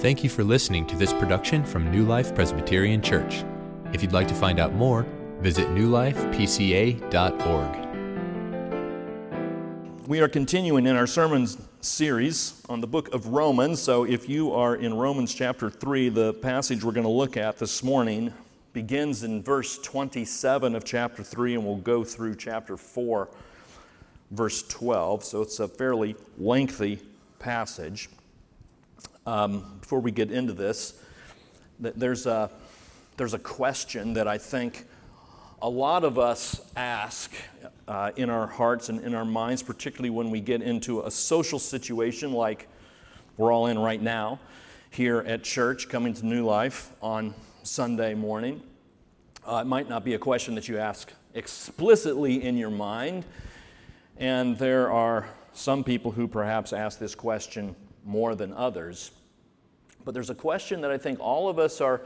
Thank you for listening to this production from New Life Presbyterian Church. If you'd like to find out more, visit newlifepca.org. We are continuing in our sermons series on the book of Romans. So if you are in Romans chapter 3, the passage we're going to look at this morning begins in verse 27 of chapter 3 and we'll go through chapter 4, verse 12. So it's a fairly lengthy passage. Before we get into this, there's a question that I think a lot of us ask in our hearts and in our minds, particularly when we get into a social situation like we're all in right now here at church, coming to New Life on Sunday morning. It might not be a question that you ask explicitly in your mind, and there are some people who perhaps ask this question more than others. But there's a question that I think all of us are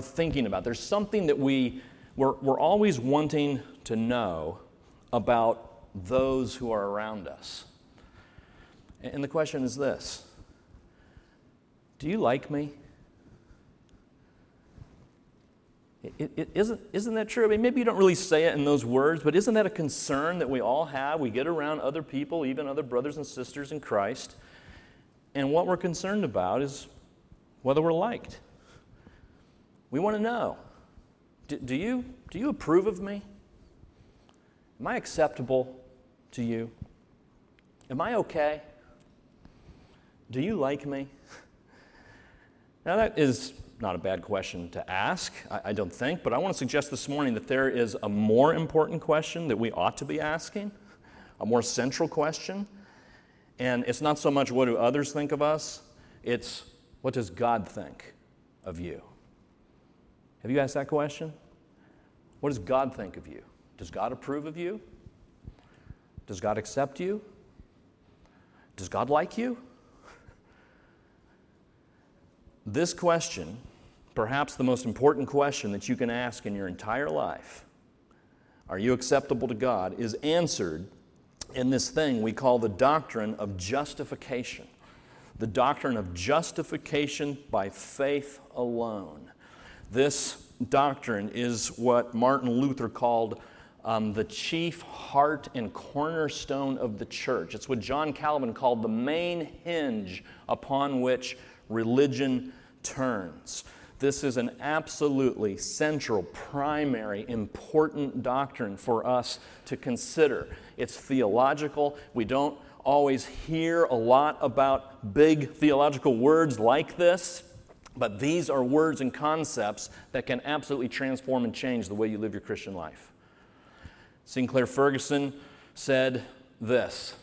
thinking about. There's something that we're always wanting to know about those who are around us. And the question is this: do you like me? Isn't that true? I mean, maybe you don't really say it in those words, but isn't that a concern that we all have? We get around other people, even other brothers and sisters in Christ, and what we're concerned about is whether we're liked. We want to know, do you approve of me? Am I acceptable to you? Am I okay? Do you like me? Now that is not a bad question to ask, I don't think, but I want to suggest this morning that there is a more important question that we ought to be asking, a more central question. And it's not so much what do others think of us, it's what does God think of you? Have you asked that question? What does God think of you? Does God approve of you? Does God accept you? Does God like you? This question, perhaps the most important question that you can ask in your entire life, are you acceptable to God, is answered in this thing we call the doctrine of justification. The doctrine of justification by faith alone. This doctrine is what Martin Luther called the chief heart and cornerstone of the church. It's what John Calvin called the main hinge upon which religion turns. This is an absolutely central, primary, important doctrine for us to consider. It's theological. We don't always hear a lot about big theological words like this, but these are words and concepts that can absolutely transform and change the way you live your Christian life. Sinclair Ferguson said this: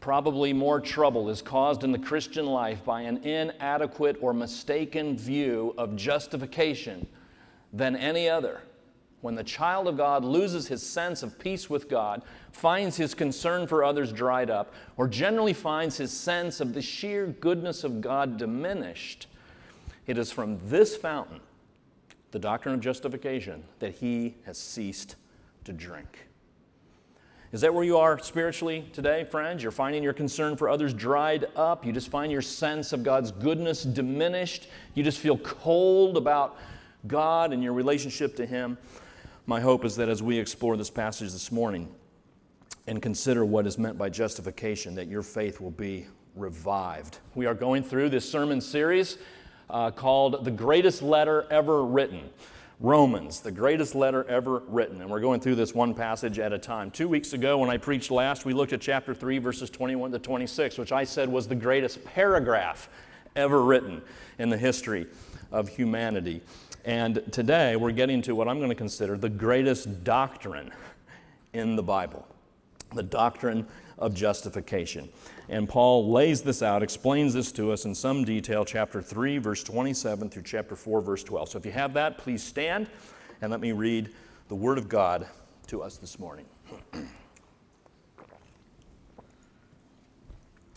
probably more trouble is caused in the Christian life by an inadequate or mistaken view of justification than any other. When the child of God loses his sense of peace with God, finds his concern for others dried up, or generally finds his sense of the sheer goodness of God diminished, it is from this fountain, the doctrine of justification, that he has ceased to drink. Is that where you are spiritually today, friends? You're finding your concern for others dried up. You just find your sense of God's goodness diminished. You just feel cold about God and your relationship to Him. My hope is that as we explore this passage this morning and consider what is meant by justification, that your faith will be revived. We are going through this sermon series called The Greatest Letter Ever Written. Romans, the greatest letter ever written. And we're going through this one passage at a time. 2 weeks ago when I preached last, we looked at chapter 3, verses 21 to 26, which I said was the greatest paragraph ever written in the history of humanity. And today we're getting to what I'm going to consider the greatest doctrine in the Bible, the doctrine of justification. And Paul lays this out, explains this to us in some detail, chapter 3, verse 27 through chapter 4, verse 12. So if you have that, please stand and let me read the Word of God to us this morning.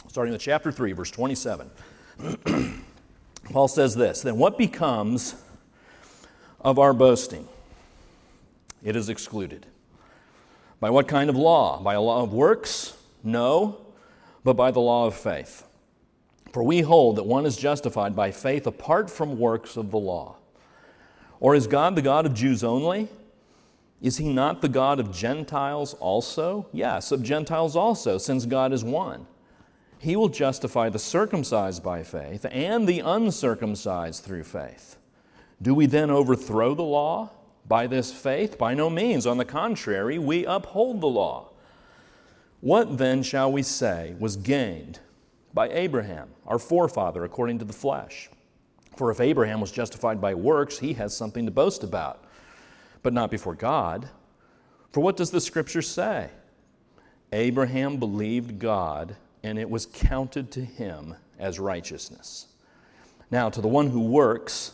Starting with chapter 3, verse 27. Paul says this: "Then what becomes of our boasting? It is excluded. By what kind of law? By a law of works? No, but by the law of faith. For we hold that one is justified by faith apart from works of the law. Or is God the God of Jews only? Is he not the God of Gentiles also? Yes, of Gentiles also, since God is one. He will justify the circumcised by faith and the uncircumcised through faith. Do we then overthrow the law by this faith? By no means. On the contrary, we uphold the law. What then shall we say was gained by Abraham, our forefather, according to the flesh? For if Abraham was justified by works, he has something to boast about, but not before God. For what does the Scripture say? Abraham believed God, and it was counted to him as righteousness. Now, to the one who works,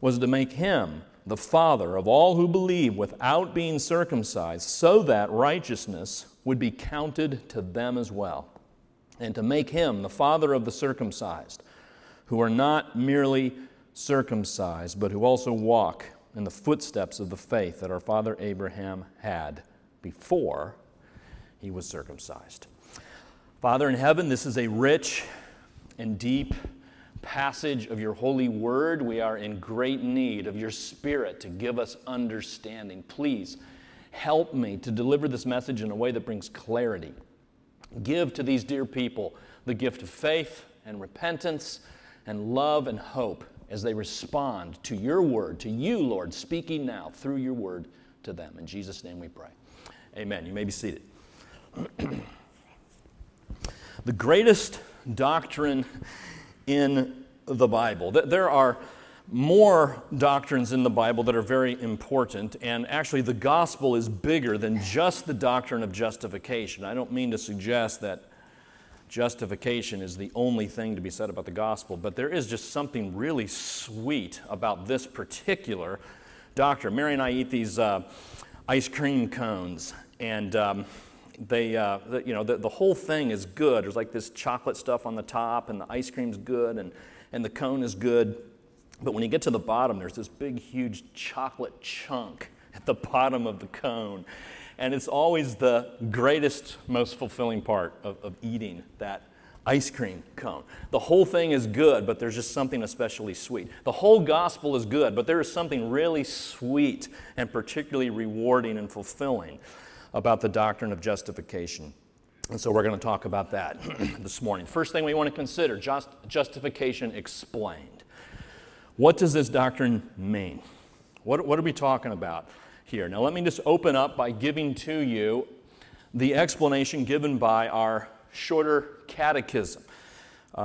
was to make him the father of all who believe without being circumcised, so that righteousness would be counted to them as well, and to make him the father of the circumcised, who are not merely circumcised, but who also walk in the footsteps of the faith that our father Abraham had before he was circumcised. Father in heaven, this is a rich and deep passage of your holy word. We are in great need of your Spirit to give us understanding. Please help me to deliver this message in a way that brings clarity. Give to these dear people the gift of faith and repentance and love and hope as they respond to your word, to you, Lord, speaking now through your word to them. In Jesus' name we pray. Amen. You may be seated. The greatest doctrine in the Bible. There are more doctrines in the Bible that are very important, and actually the gospel is bigger than just the doctrine of justification. I don't mean to suggest that justification is the only thing to be said about the gospel, but there is just something really sweet about this particular doctrine. Mary and I eat these ice cream cones, and the whole thing is good. There's like this chocolate stuff on the top, and the ice cream's good, and the cone is good. But when you get to the bottom, there's this big, huge chocolate chunk at the bottom of the cone. And it's always the greatest, most fulfilling part of eating that ice cream cone. The whole thing is good, but there's just something especially sweet. The whole gospel is good, but there is something really sweet and particularly rewarding and fulfilling about the doctrine of justification. And so we're going to talk about that this morning. First thing we want to consider, justification explained. What does this doctrine mean? What are we talking about here? Now let me just open up by giving to you the explanation given by our shorter catechism.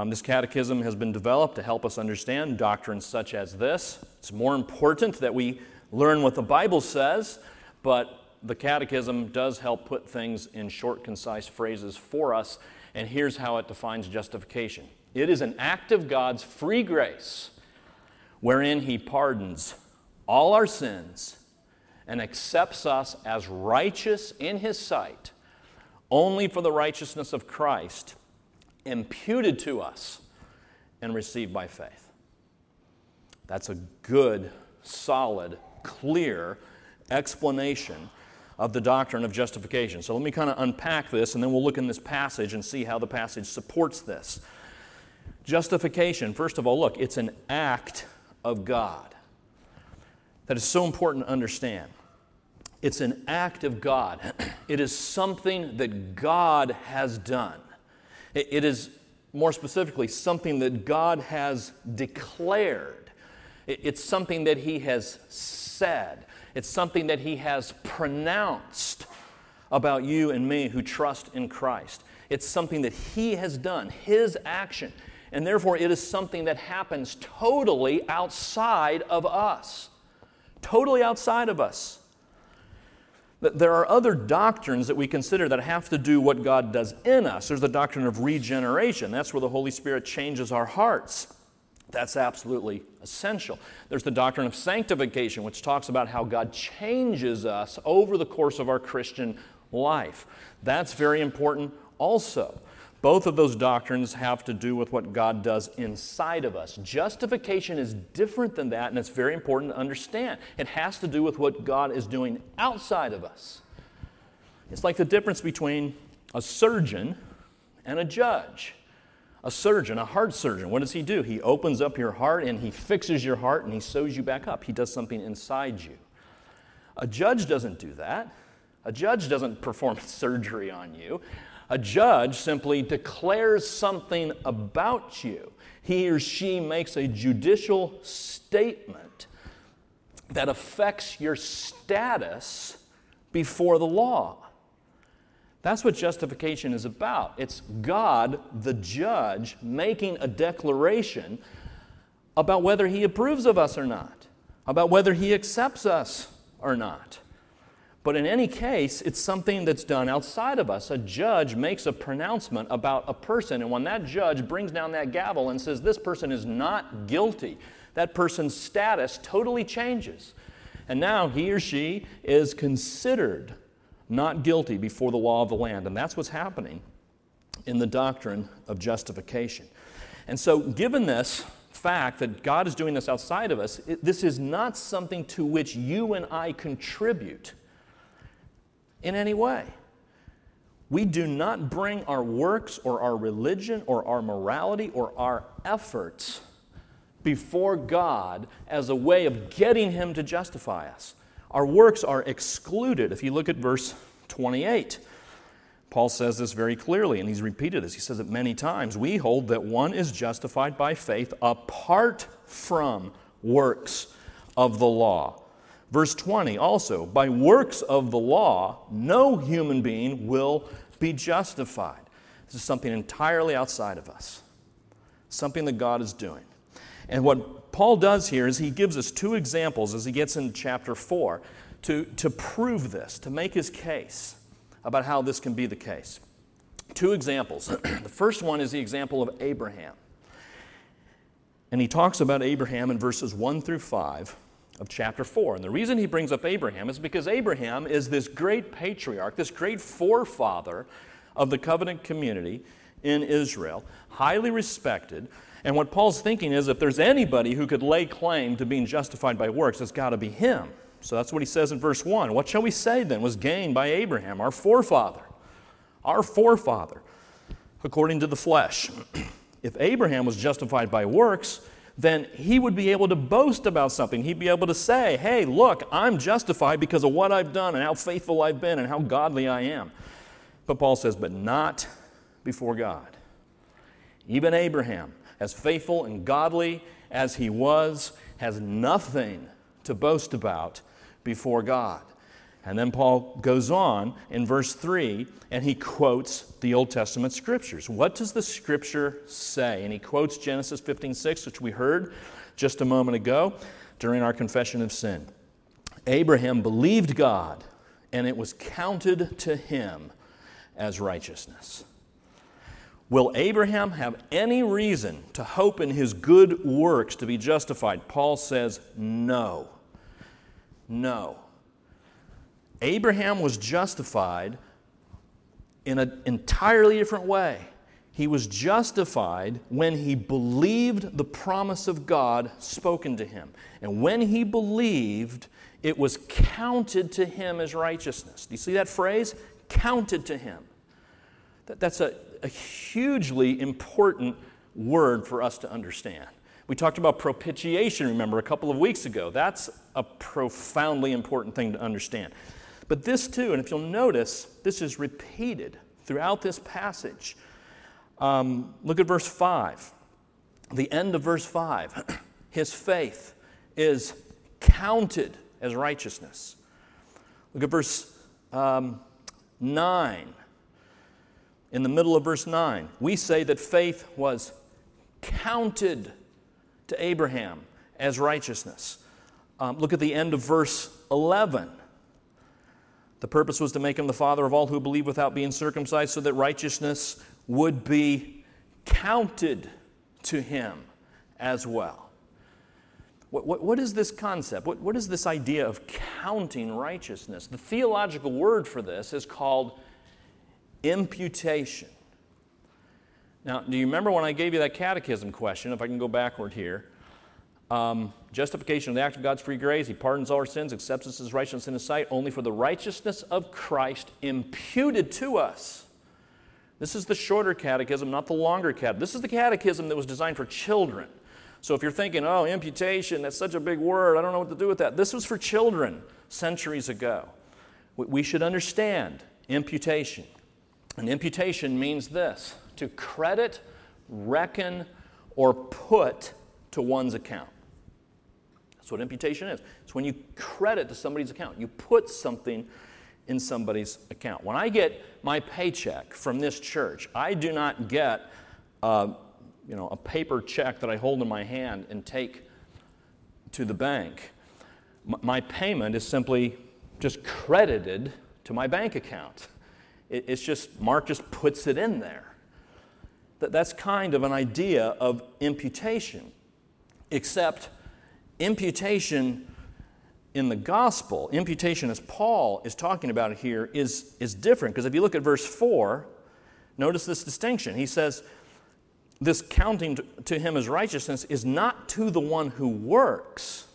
This catechism has been developed to help us understand doctrines such as this. It's more important that we learn what the Bible says, but the catechism does help put things in short, concise phrases for us, and here's how it defines justification. It is an act of God's free grace, wherein he pardons all our sins and accepts us as righteous in his sight, only for the righteousness of Christ, imputed to us and received by faith. That's a good, solid, clear explanation of the doctrine of justification. So let me kind of unpack this, and then we'll look in this passage and see how the passage supports this. Justification, first of all, look, it's an act of God. That is so important to understand. It's an act of God. It is something that God has done. It is more specifically, something that God has declared. It's something that he has said. It's something that he has pronounced about you and me who trust in Christ. It's something that he has done, his action. And therefore, it is something that happens totally outside of us. Totally outside of us. There are other doctrines that we consider that have to do what God does in us. There's the doctrine of regeneration. That's where the Holy Spirit changes our hearts. That's absolutely essential. There's the doctrine of sanctification, which talks about how God changes us over the course of our Christian life. That's very important also. Both of those doctrines have to do with what God does inside of us. Justification is different than that, and it's very important to understand. It has to do with what God is doing outside of us. It's like the difference between a surgeon and a judge. A surgeon, a heart surgeon, what does he do? He opens up your heart and he fixes your heart and he sews you back up. He does something inside you. A judge doesn't do that. A judge doesn't perform surgery on you. A judge simply declares something about you. He or she makes a judicial statement that affects your status before the law. That's what justification is about. It's God, the judge, making a declaration about whether he approves of us or not, about whether he accepts us or not. But in any case, it's something that's done outside of us. A judge makes a pronouncement about a person, and when that judge brings down that gavel and says, this person is not guilty, that person's status totally changes. And now he or she is considered not guilty before the law of the land. And that's what's happening in the doctrine of justification. And so given this fact that God is doing this outside of us, this is not something to which you and I contribute in any way. We do not bring our works or our religion or our morality or our efforts before God as a way of getting him to justify us. Our works are excluded. If you look at verse 28, Paul says this very clearly, and he's repeated this. He says it many times. We hold that one is justified by faith apart from works of the law. Verse 20 also, by works of the law, no human being will be justified. This is something entirely outside of us, something that God is doing. And what Paul does here is he gives us two examples as he gets into chapter 4 to prove this, to make his case about how this can be the case. Two examples. The first one is the example of Abraham. And he talks about Abraham in verses 1 through 5 of chapter 4. And the reason he brings up Abraham is because Abraham is this great patriarch, this great forefather of the covenant community in Israel, highly respected. And what Paul's thinking is if there's anybody who could lay claim to being justified by works, it's got to be him. So that's what he says in verse 1. What shall we say then was gained by Abraham, our forefather, according to the flesh? If Abraham was justified by works, then he would be able to boast about something. He'd be able to say, hey, look, I'm justified because of what I've done and how faithful I've been and how godly I am. But Paul says, but not before God. Even Abraham, as faithful and godly as he was, has nothing to boast about before God. And then Paul goes on in verse 3, and he quotes the Old Testament scriptures. What does the scripture say? And he quotes Genesis 15:6, which we heard just a moment ago during our confession of sin. Abraham believed God, and it was counted to him as righteousness. Will Abraham have any reason to hope in his good works to be justified? Paul says no. No. Abraham was justified in an entirely different way. He was justified when he believed the promise of God spoken to him. And when he believed, it was counted to him as righteousness. Do you see that phrase? Counted to him. That's a hugely important word for us to understand. We talked about propitiation, remember, a couple of weeks ago. That's a profoundly important thing to understand. But this too, and if you'll notice, this is repeated throughout this passage. Look at verse 5. The end of verse 5. His faith is counted as righteousness. Look at verse 9. In the middle of verse 9, we say that faith was counted to Abraham as righteousness. Look at the end of verse 11. The purpose was to make him the father of all who believe without being circumcised, so that righteousness would be counted to him as well. What is this concept? What is this idea of counting righteousness? The theological word for this is called imputation. Now, do you remember when I gave you that catechism question, if I can go backward here? Justification of the act of God's free grace. He pardons all our sins, accepts us as righteousness in His sight, only for the righteousness of Christ imputed to us. This is the shorter catechism, not the longer catechism. This is the catechism that was designed for children. So if you're thinking, oh, imputation, that's such a big word, I don't know what to do with that. This was for children centuries ago. We should understand imputation. And imputation means this: to credit, reckon, or put to one's account. That's what imputation is. It's when you credit to somebody's account. You put something in somebody's account. When I get my paycheck from this church, I do not get a paper check that I hold in my hand and take to the bank. My payment is simply just credited to my bank account. It's just, Mark just puts it in there. That's kind of an idea of imputation, except imputation in the gospel, imputation as Paul is talking about here, is different. Because if you look at verse 4, notice this distinction. He says, this counting to him as righteousness is not to the one who works.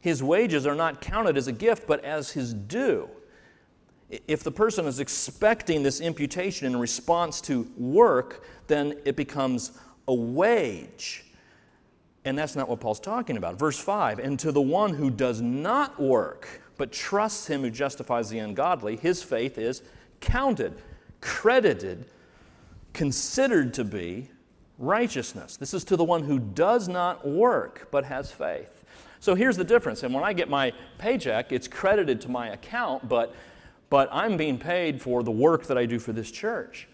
His wages are not counted as a gift, but as his due. If the person is expecting this imputation in response to work, then it becomes a wage. And that's not what Paul's talking about. Verse 5, and to the one who does not work, but trusts him who justifies the ungodly, his faith is counted, credited, considered to be righteousness. This is to the one who does not work, but has faith. So here's the difference. And when I get my paycheck, it's credited to my account, but I'm being paid for the work that I do for this church.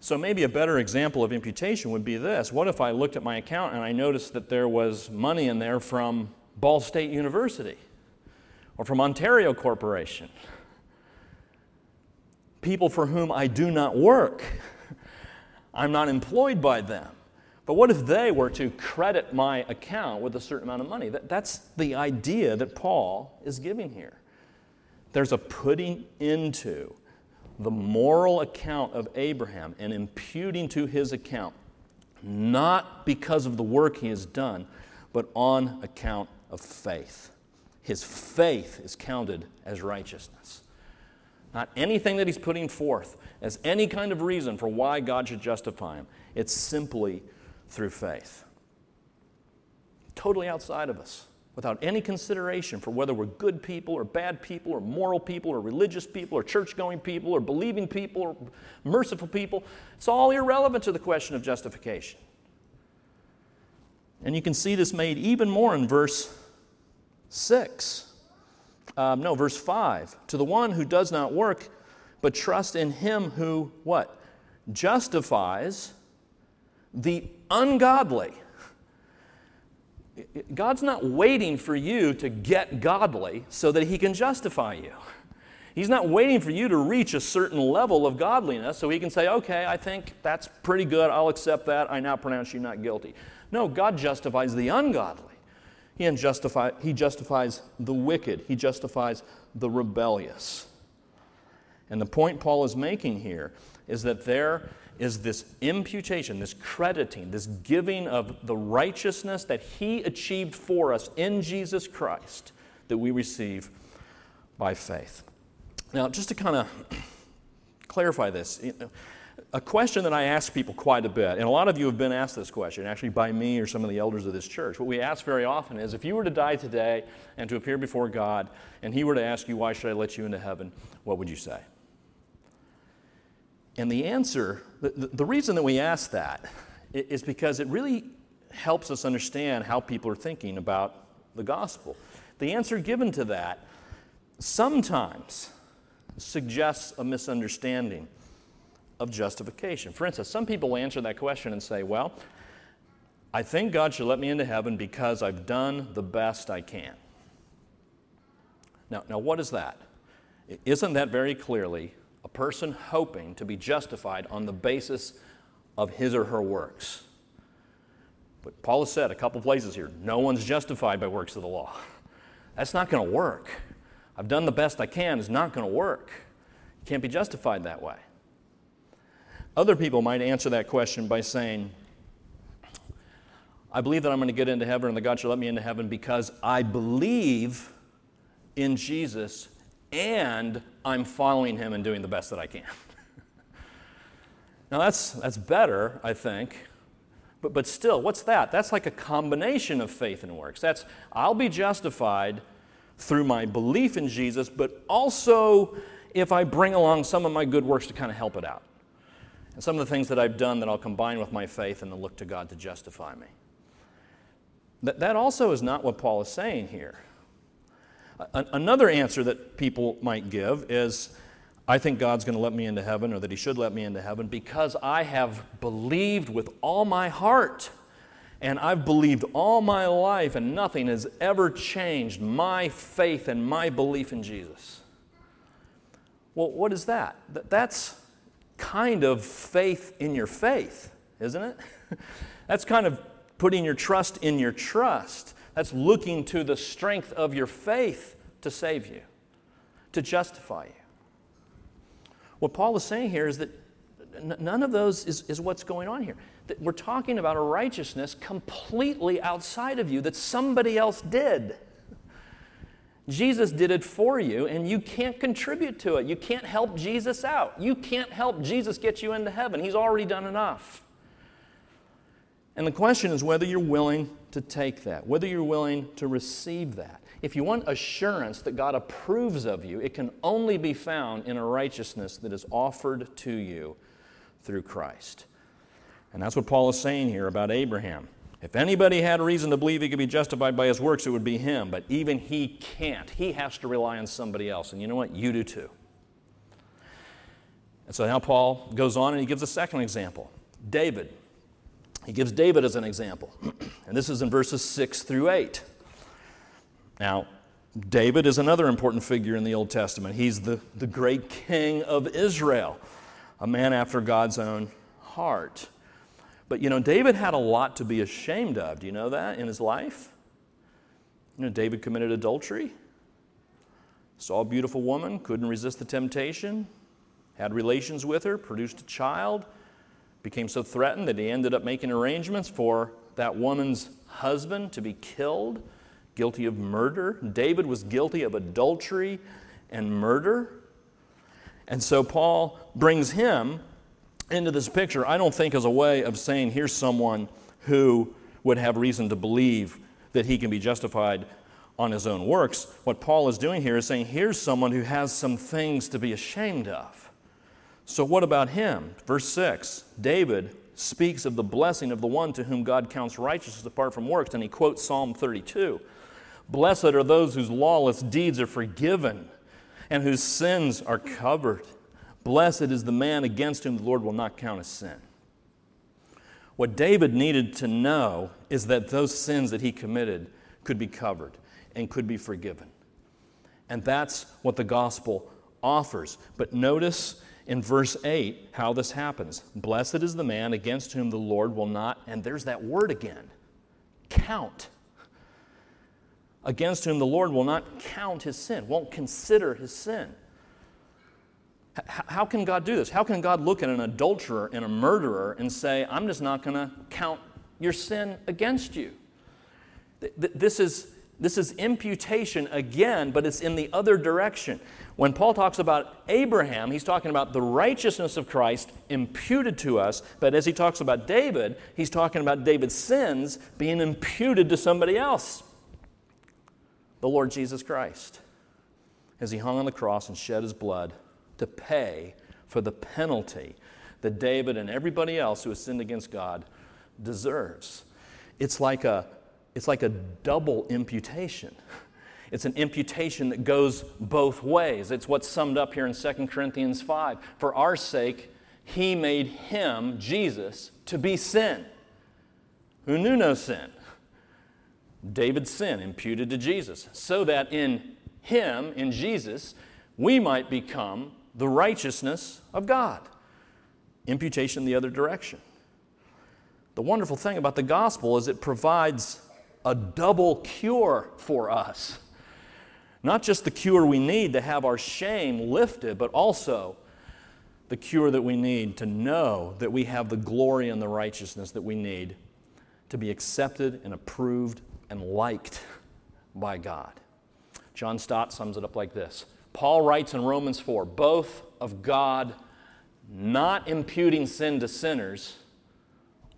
So maybe a better example of imputation would be this. What if I looked at my account and I noticed that there was money in there from Ball State University or from Ontario Corporation? People for whom I do not work. I'm not employed by them. But what if they were to credit my account with a certain amount of money? That's the idea that Paul is giving here. There's a putting into the moral account of Abraham and imputing to his account, not because of the work he has done, but on account of faith. His faith is counted as righteousness. Not anything that he's putting forth as any kind of reason for why God should justify him. It's simply through faith. Totally outside of us. Without any consideration for whether we're good people or bad people or moral people or religious people or church-going people or believing people or merciful people. It's all irrelevant to the question of justification. And you can see this made even more in verse 6. Verse 5. To the one who does not work but trust in him who, what? Justifies the ungodly. God's not waiting for you to get godly so that He can justify you. He's not waiting for you to reach a certain level of godliness so He can say, okay, I think that's pretty good, I'll accept that, I now pronounce you not guilty. No, God justifies the ungodly. He justifies the wicked. He justifies the rebellious. And the point Paul is making here is that there is this imputation, this crediting, this giving of the righteousness that He achieved for us in Jesus Christ that we receive by faith. Now, just to kind of clarify this, a question that I ask people quite a bit, and a lot of you have been asked this question, actually by me or some of the elders of this church. What we ask very often is, if you were to die today and to appear before God, and He were to ask you, why should I let you into heaven, what would you say? And the answer, the reason that we ask that is because it really helps us understand how people are thinking about the gospel. The answer given to that sometimes suggests a misunderstanding of justification. For instance, some people answer that question and say, well, I think God should let me into heaven because I've done the best I can. Now what is that? Isn't that very clearly a person hoping to be justified on the basis of his or her works? But Paul has said a couple places here, no one's justified by works of the law. That's not going to work. I've done the best I can is not going to work. You can't be justified that way. Other people might answer that question by saying, I believe that I'm going to get into heaven and that God should let me into heaven because I believe in Jesus and I'm following him and doing the best that I can. Now that's better, I think, but still, what's that? That's like a combination of faith and works. That's, I'll be justified through my belief in Jesus, but also if I bring along some of my good works to kind of help it out. And some of the things that I've done that I'll combine with my faith and then look to God to justify me. That also is not what Paul is saying here. Another answer that people might give is, I think God's going to let me into heaven, or that he should let me into heaven, because I have believed with all my heart, and I've believed all my life, and nothing has ever changed my faith and my belief in Jesus. Well, what is that? That's kind of faith in your faith, isn't it? That's kind of putting your trust in your trust. That's looking to the strength of your faith to save you, to justify you. What Paul is saying here is that none of those is what's going on here. That we're talking about a righteousness completely outside of you that somebody else did. Jesus did it for you, and you can't contribute to it. You can't help Jesus out. You can't help Jesus get you into heaven. He's already done enough. And the question is whether you're willing to take that, whether you're willing to receive that. If you want assurance that God approves of you, it can only be found in a righteousness that is offered to you through Christ. And that's what Paul is saying here about Abraham. If anybody had a reason to believe he could be justified by his works, it would be him. But even he can't. He has to rely on somebody else. And you know what? You do too. And so now Paul goes on and he gives a second example. David. He gives David as an example. And this is in verses 6 through 8. Now, David is another important figure in the Old Testament. He's the great king of Israel, a man after God's own heart. But, you know, David had a lot to be ashamed of. Do you know that in his life? You know, David committed adultery, saw a beautiful woman, couldn't resist the temptation, had relations with her, produced a child, became so threatened that he ended up making arrangements for that woman's husband to be killed, guilty of murder. David was guilty of adultery and murder. And so Paul brings him into this picture, I don't think, as a way of saying, here's someone who would have reason to believe that he can be justified on his own works. What Paul is doing here is saying, here's someone who has some things to be ashamed of. So what about him? Verse 6, David speaks of the blessing of the one to whom God counts righteousness apart from works, and he quotes Psalm 32. Blessed are those whose lawless deeds are forgiven and whose sins are covered. Blessed is the man against whom the Lord will not count as sin. What David needed to know is that those sins that he committed could be covered and could be forgiven. And that's what the gospel offers. But notice in verse 8 how this happens. Blessed is the man against whom the Lord will not, and there's that word again, count. Against whom the Lord will not count his sin, won't consider his sin. How can God do this? How can God look at an adulterer and a murderer and say, I'm just not going to count your sin against you? This is imputation again, but it's in the other direction. When Paul talks about Abraham, he's talking about the righteousness of Christ imputed to us, but as he talks about David, he's talking about David's sins being imputed to somebody else, the Lord Jesus Christ, as he hung on the cross and shed his blood to pay for the penalty that David and everybody else who has sinned against God deserves. It's like a double imputation. It's an imputation that goes both ways. It's what's summed up here in 2 Corinthians 5. For our sake, he made him, Jesus, to be sin, who knew no sin. David's sin imputed to Jesus, so that in him, in Jesus, we might become the righteousness of God. Imputation the other direction. The wonderful thing about the gospel is it provides a double cure for us. Not just the cure we need to have our shame lifted, but also the cure that we need to know that we have the glory and the righteousness that we need to be accepted and approved and liked by God. John Stott sums it up like this. Paul writes in Romans 4, both of God not imputing sin to sinners,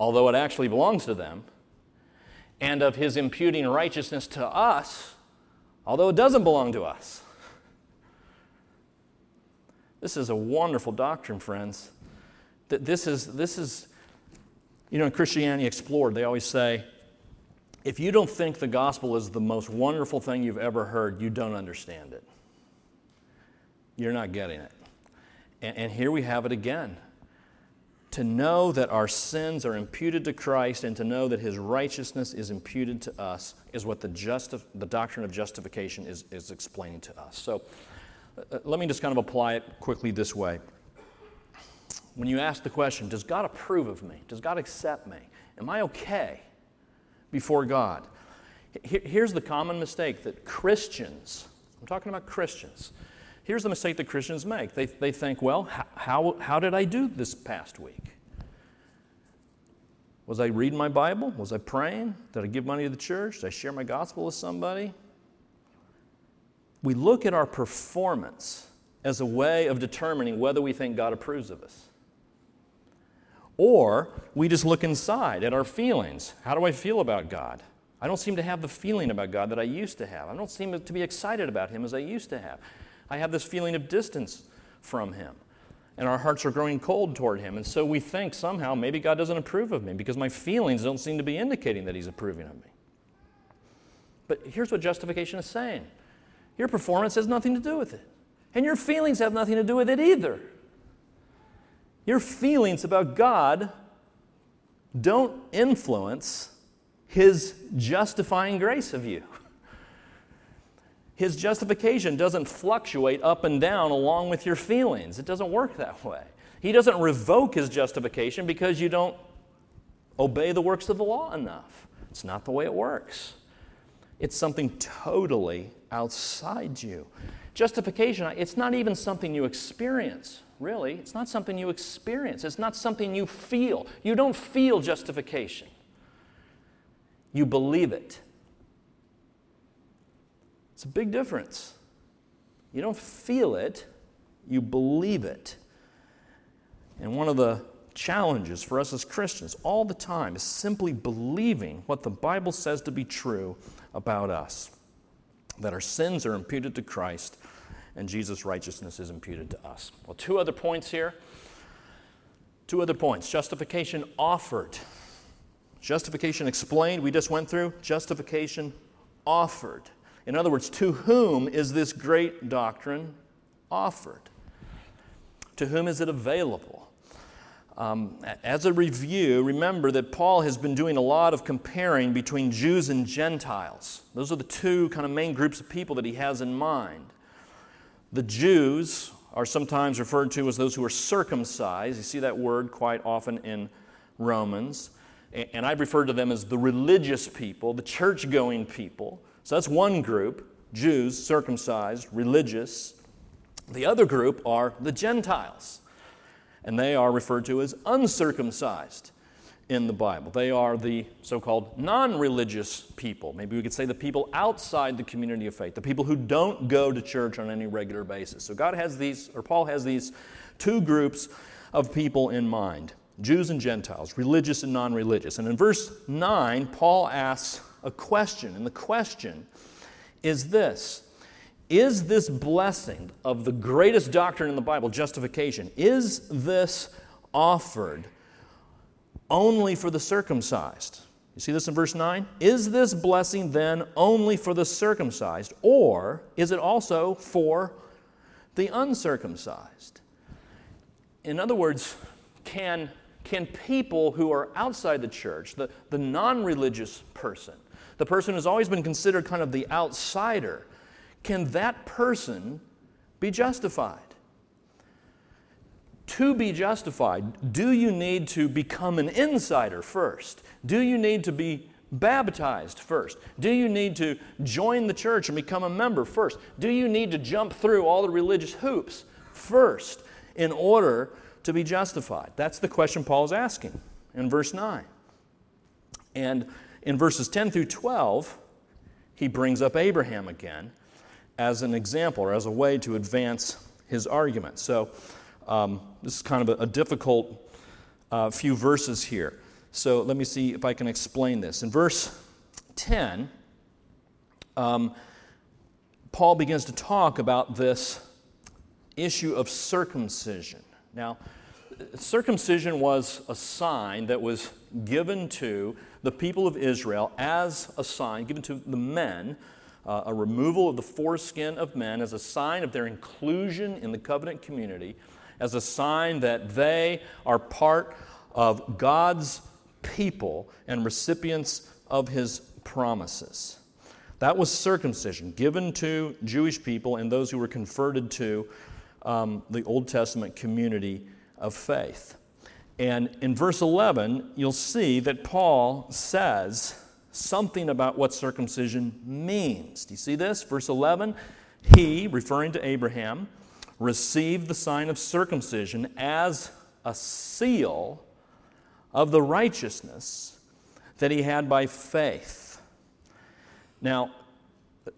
although it actually belongs to them, and of his imputing righteousness to us, although it doesn't belong to us. This is a wonderful doctrine, friends. This is, you know, in Christianity Explored, they always say, if you don't think the gospel is the most wonderful thing you've ever heard, you don't understand it. You're not getting it. And here we have it again. To know that our sins are imputed to Christ and to know that his righteousness is imputed to us is what the doctrine of justification is explaining to us. So let me just kind of apply it quickly this way. When you ask the question, does God approve of me? Does God accept me? Am I okay before God? Here's the common mistake that Christians, I'm talking about Christians, here's the mistake that Christians make. They think, well, how did I do this past week? Was I reading my Bible? Was I praying? Did I give money to the church? Did I share my gospel with somebody? We look at our performance as a way of determining whether we think God approves of us. Or we just look inside at our feelings. How do I feel about God? I don't seem to have the feeling about God that I used to have. I don't seem to be excited about him as I used to have. I have this feeling of distance from him, and our hearts are growing cold toward him. And so we think somehow maybe God doesn't approve of me because my feelings don't seem to be indicating that he's approving of me. But here's what justification is saying. Your performance has nothing to do with it, and your feelings have nothing to do with it either. Your feelings about God don't influence his justifying grace of you. His justification doesn't fluctuate up and down along with your feelings. It doesn't work that way. He doesn't revoke his justification because you don't obey the works of the law enough. It's not the way it works. It's something totally outside you. Justification, it's not even something you experience, really. It's not something you experience. It's not something you feel. You don't feel justification. You believe it. It's a big difference. You don't feel it, you believe it. And one of the challenges for us as Christians all the time is simply believing what the Bible says to be true about us, that our sins are imputed to Christ and Jesus' righteousness is imputed to us. Well, two other points here. Two other points. Justification offered. Justification explained, we just went through. Justification offered. In other words, to whom is this great doctrine offered? To whom is it available? As a review, remember that Paul has been doing a lot of comparing between Jews and Gentiles. Those are the two kind of main groups of people that he has in mind. The Jews are sometimes referred to as those who are circumcised. You see that word quite often in Romans. And I've referred to them as the religious people, the church-going people. So that's one group, Jews, circumcised, religious. The other group are the Gentiles, and they are referred to as uncircumcised in the Bible. They are the so-called non-religious people. Maybe we could say the people outside the community of faith, the people who don't go to church on any regular basis. So Paul has these two groups of people in mind, Jews and Gentiles, religious and non-religious. And in verse 9, Paul asks a question, and the question is this: Is this blessing of the greatest doctrine in the Bible, justification, is this offered only for the circumcised? You see this in verse 9? Is this blessing then only for the circumcised, or is it also for the uncircumcised? In other words, can people who are outside the church, the non-religious person, the person who's always been considered kind of the outsider, can that person be justified? To be justified, do you need to become an insider first? Do you need to be baptized first? Do you need to join the church and become a member first? Do you need to jump through all the religious hoops first in order to be justified? That's the question Paul's asking in verse 9. And in verses 10 through 12, he brings up Abraham again as an example or as a way to advance his argument. So this is kind of a difficult few verses here. So let me see if I can explain this. In verse 10, Paul begins to talk about this issue of circumcision. Now, circumcision was a sign that was given to the people of Israel as a sign, given to the men, a removal of the foreskin of men as a sign of their inclusion in the covenant community, as a sign that they are part of God's people and recipients of his promises. That was circumcision given to Jewish people and those who were converted to the Old Testament community of faith. And in verse 11, you'll see that Paul says something about what circumcision means. Do you see this? Verse 11, he, referring to Abraham, received the sign of circumcision as a seal of the righteousness that he had by faith. Now,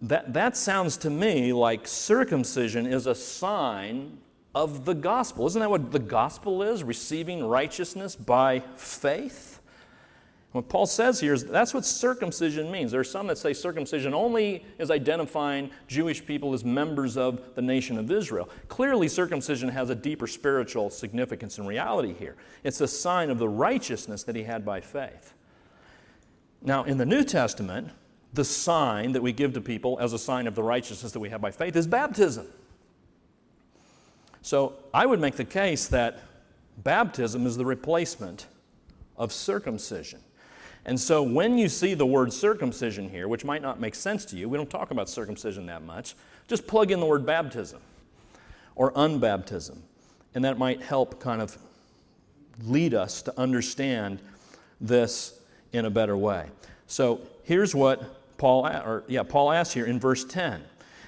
that sounds to me like circumcision is a sign of the gospel. Isn't that what the gospel is? Receiving righteousness by faith? What Paul says here is that's what circumcision means. There are some that say circumcision only is identifying Jewish people as members of the nation of Israel. Clearly, circumcision has a deeper spiritual significance and reality here. It's a sign of the righteousness that he had by faith. Now, in the New Testament, the sign that we give to people as a sign of the righteousness that we have by faith is baptism. So I would make the case that baptism is the replacement of circumcision. And so when you see the word circumcision here, which might not make sense to you, we don't talk about circumcision that much, just plug in the word baptism or unbaptism. And that might help kind of lead us to understand this in a better way. So here's what Paul asks here in verse 10.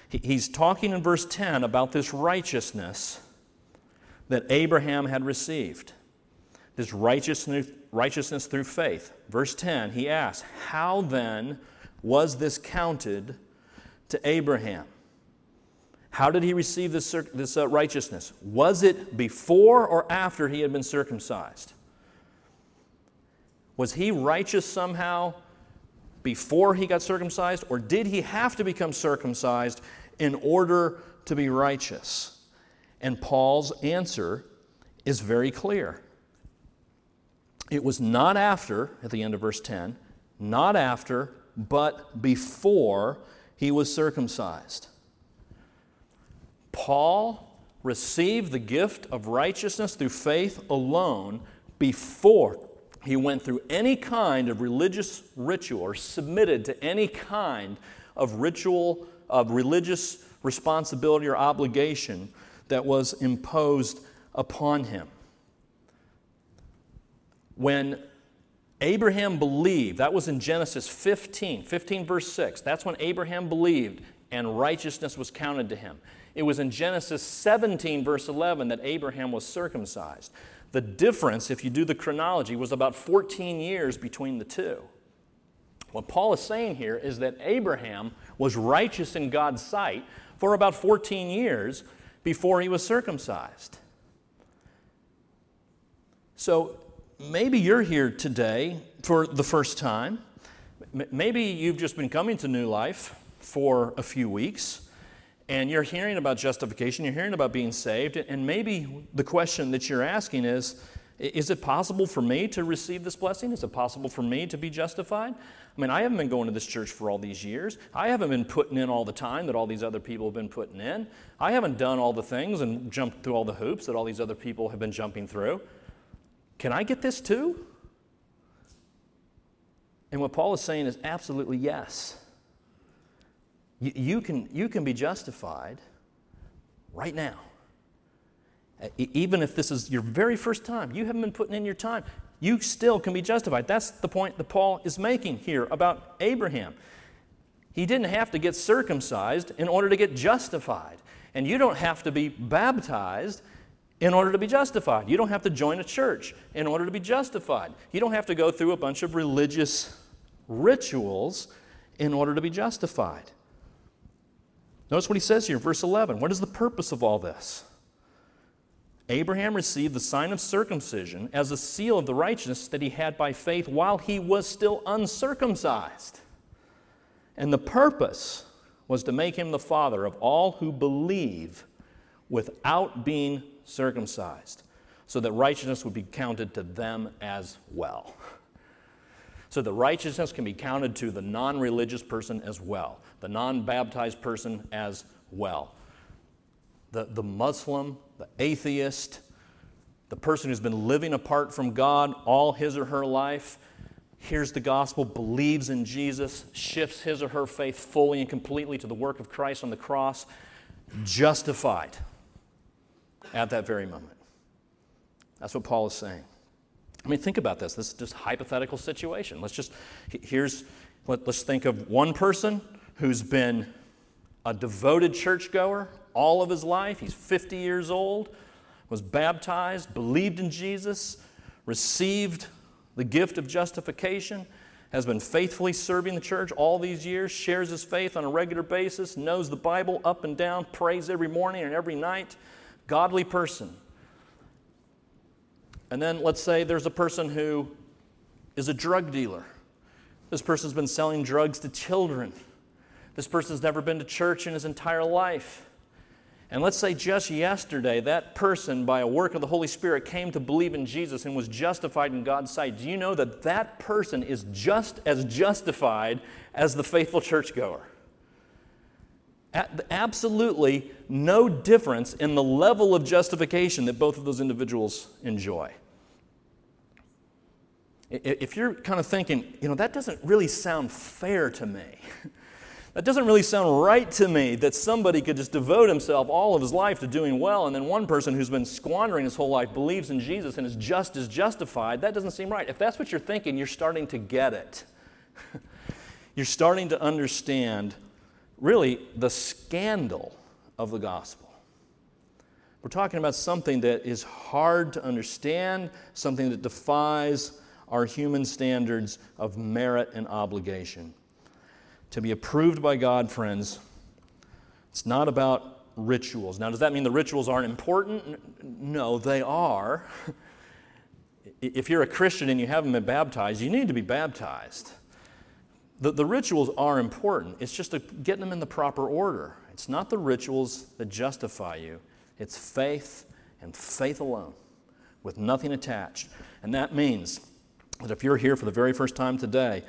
He's talking in verse 10 about this righteousness that Abraham had received, this righteousness through faith. Verse 10, he asks, how then was this counted to Abraham? How did he receive this righteousness? Was it before or after he had been circumcised? Was he righteous somehow before he got circumcised, or did he have to become circumcised in order to be righteous? And Paul's answer is very clear. It was not after, at the end of verse 10, not after, but before he was circumcised. Paul received the gift of righteousness through faith alone before he went through any kind of religious ritual or submitted to any kind of ritual, of religious responsibility or obligation that was imposed upon him. When Abraham believed, that was in Genesis 15 verse 6, that's when Abraham believed and righteousness was counted to him. It was in Genesis 17 verse 11 that Abraham was circumcised. The difference, if you do the chronology, was about 14 years between the two. What Paul is saying here is that Abraham was righteous in God's sight for about 14 years before he was circumcised. So, maybe you're here today for the first time. Maybe you've just been coming to New Life for a few weeks, and you're hearing about justification, you're hearing about being saved, and maybe the question that you're asking is it possible for me to receive this blessing? Is it possible for me to be justified? I mean, I haven't been going to this church for all these years. I haven't been putting in all the time that all these other people have been putting in. I haven't done all the things and jumped through all the hoops that all these other people have been jumping through. Can I get this too? And what Paul is saying is absolutely yes. You can be justified right now. Even if this is your very first time, you haven't been putting in your time, you still can be justified. That's the point that Paul is making here about Abraham. He didn't have to get circumcised in order to get justified. And you don't have to be baptized in order to be justified. You don't have to join a church in order to be justified. You don't have to go through a bunch of religious rituals in order to be justified. Notice what he says here, verse 11. What is the purpose of all this? Abraham received the sign of circumcision as a seal of the righteousness that he had by faith while he was still uncircumcised. And the purpose was to make him the father of all who believe without being circumcised, so that righteousness would be counted to them as well. So that righteousness can be counted to the non-religious person as well, the non-baptized person as well. The Muslim, the atheist, the person who's been living apart from God all his or her life, hears the gospel, believes in Jesus, shifts his or her faith fully and completely to the work of Christ on the cross, justified at that very moment. That's what Paul is saying. I mean, think about this. This is just a hypothetical situation. Let's think of one person who's been a devoted churchgoer all of his life. He's 50 years old, was baptized, believed in Jesus, received the gift of justification, has been faithfully serving the church all these years, shares his faith on a regular basis, knows the Bible up and down, prays every morning and every night, godly person. And then let's say there's a person who is a drug dealer. This person's been selling drugs to children. This person's never been to church in his entire life. And let's say just yesterday, that person, by a work of the Holy Spirit, came to believe in Jesus and was justified in God's sight. Do you know that that person is just as justified as the faithful churchgoer? Absolutely no difference in the level of justification that both of those individuals enjoy. If you're kind of thinking, that doesn't really sound fair to me. That doesn't really sound right to me, that somebody could just devote himself all of his life to doing well, and then one person who's been squandering his whole life believes in Jesus and is just as justified. That doesn't seem right. If that's what you're thinking, you're starting to get it. You're starting to understand, really, the scandal of the gospel. We're talking about something that is hard to understand, something that defies our human standards of merit and obligation. To be approved by God, friends, it's not about rituals. Now, does that mean the rituals aren't important? No, they are. If you're a Christian and you haven't been baptized, you need to be baptized. The rituals are important. It's just getting them in the proper order. It's not the rituals that justify you. It's faith and faith alone, with nothing attached. And that means that if you're here for the very first time today,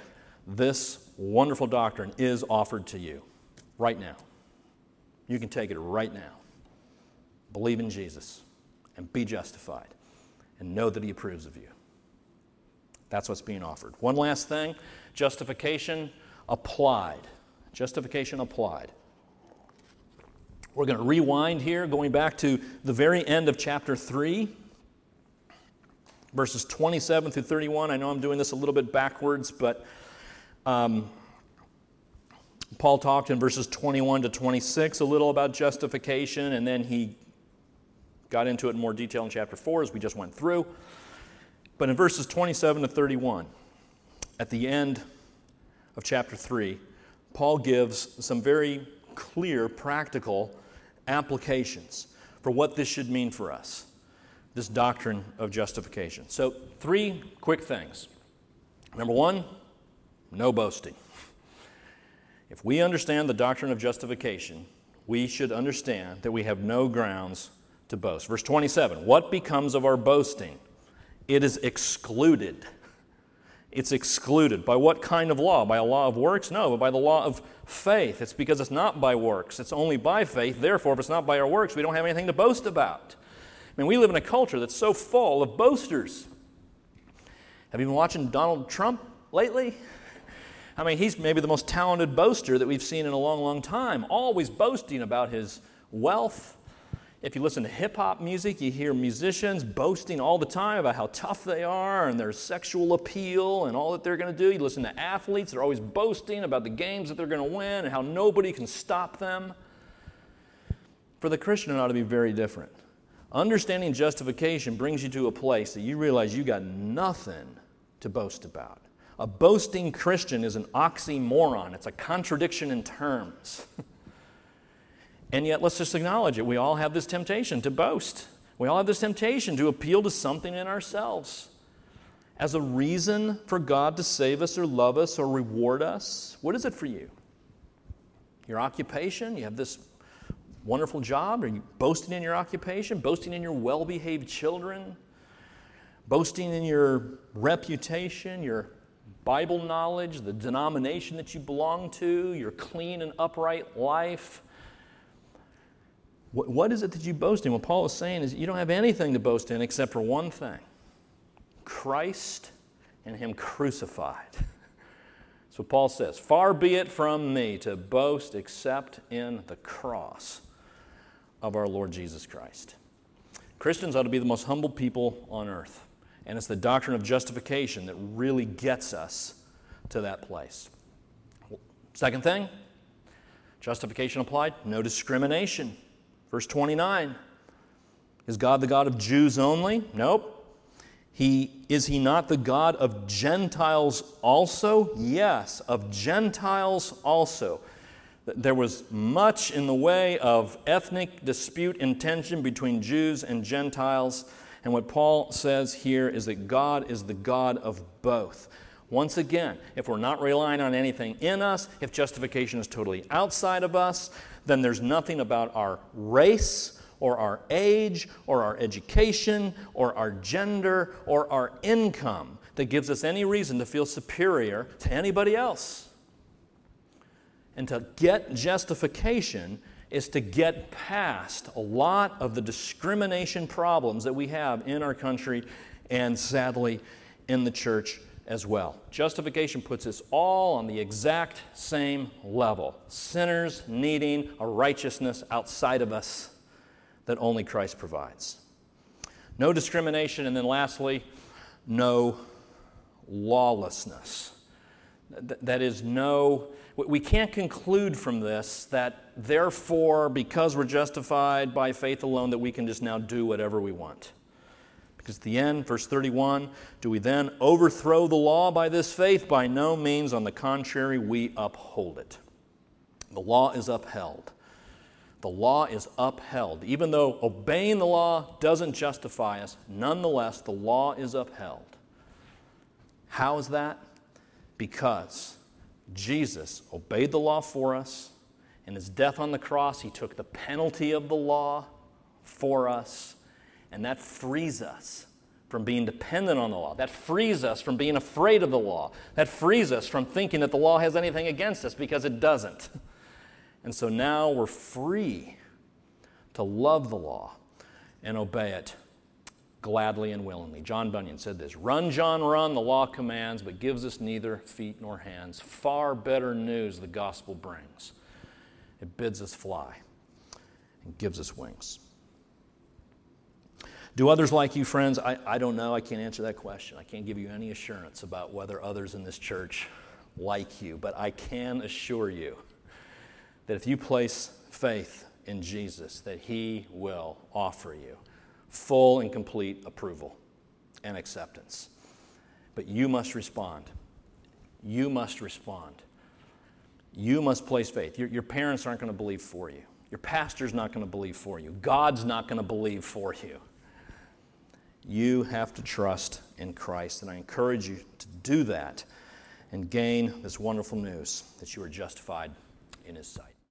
this wonderful doctrine is offered to you right now. You can take it right now. Believe in Jesus and be justified and know that he approves of you. That's what's being offered. One last thing, justification applied. Justification applied. We're going to rewind here, going back to the very end of chapter 3. Verses 27 through 31, I know I'm doing this a little bit backwards, but Paul talked in verses 21 to 26 a little about justification, and then he got into it in more detail in chapter 4 as we just went through. But in verses 27 to 31, at the end of chapter 3, Paul gives some very clear practical applications for what this should mean for us. This doctrine of justification. So, three quick things. Number one, no boasting. If we understand the doctrine of justification, we should understand that we have no grounds to boast. Verse 27, what becomes of our boasting? It is excluded. It's excluded. By what kind of law? By a law of works? No, but by the law of faith. It's because it's not by works. It's only by faith. Therefore, if it's not by our works, we don't have anything to boast about. I mean, we live in a culture that's so full of boasters. Have you been watching Donald Trump lately? I mean, he's maybe the most talented boaster that we've seen in a long, long time, always boasting about his wealth. If you listen to hip-hop music, you hear musicians boasting all the time about how tough they are and their sexual appeal and all that they're going to do. You listen to athletes, they're always boasting about the games that they're going to win and how nobody can stop them. For the Christian, it ought to be very different. Understanding justification brings you to a place that you realize you got nothing to boast about. A boasting Christian is an oxymoron. It's a contradiction in terms. And yet, let's just acknowledge it. We all have this temptation to boast. We all have this temptation to appeal to something in ourselves as a reason for God to save us or love us or reward us. What is it for you? Your occupation? You have this wonderful job? Are you boasting in your occupation? Boasting in your well-behaved children? Boasting in your reputation, your Bible knowledge, the denomination that you belong to, your clean and upright life? What is it that you boast in? What Paul is saying is you don't have anything to boast in except for one thing. Christ and Him crucified. That's what Paul says. Far be it from me to boast except in the cross of our Lord Jesus Christ. Christians ought to be the most humble people on earth. And it's the doctrine of justification that really gets us to that place. Second thing, justification applied, no discrimination. Verse 29, is God the God of Jews only? Nope. Is He not the God of Gentiles also? Yes, of Gentiles also. There was much in the way of ethnic dispute and tension between Jews and Gentiles. And what Paul says here is that God is the God of both. Once again, if we're not relying on anything in us, if justification is totally outside of us, then there's nothing about our race or our age or our education or our gender or our income that gives us any reason to feel superior to anybody else. And to get justification is to get past a lot of the discrimination problems that we have in our country and sadly in the church as well. Justification puts us all on the exact same level. Sinners needing a righteousness outside of us that only Christ provides. No discrimination, and then lastly, no lawlessness. That is no... We can't conclude from this that therefore, because we're justified by faith alone, that we can just now do whatever we want. Because at the end, verse 31, do we then overthrow the law by this faith? By no means. On the contrary, we uphold it. The law is upheld. The law is upheld. Even though obeying the law doesn't justify us, nonetheless, the law is upheld. How is that? Because Jesus obeyed the law for us. In His death on the cross, He took the penalty of the law for us. And that frees us from being dependent on the law. That frees us from being afraid of the law. That frees us from thinking that the law has anything against us, because it doesn't. And so now we're free to love the law and obey it gladly and willingly. John Bunyan said this, "Run, John, run, the law commands, but gives us neither feet nor hands. Far better news the gospel brings. It bids us fly and gives us wings." Do others like you, friends? I don't know. I can't answer that question. I can't give you any assurance about whether others in this church like you. But I can assure you that if you place faith in Jesus, that He will offer you full and complete approval and acceptance. But you must respond. You must respond. You must place faith. Your parents aren't going to believe for you. Your pastor's not going to believe for you. God's not going to believe for you. You have to trust in Christ, and I encourage you to do that and gain this wonderful news that you are justified in His sight.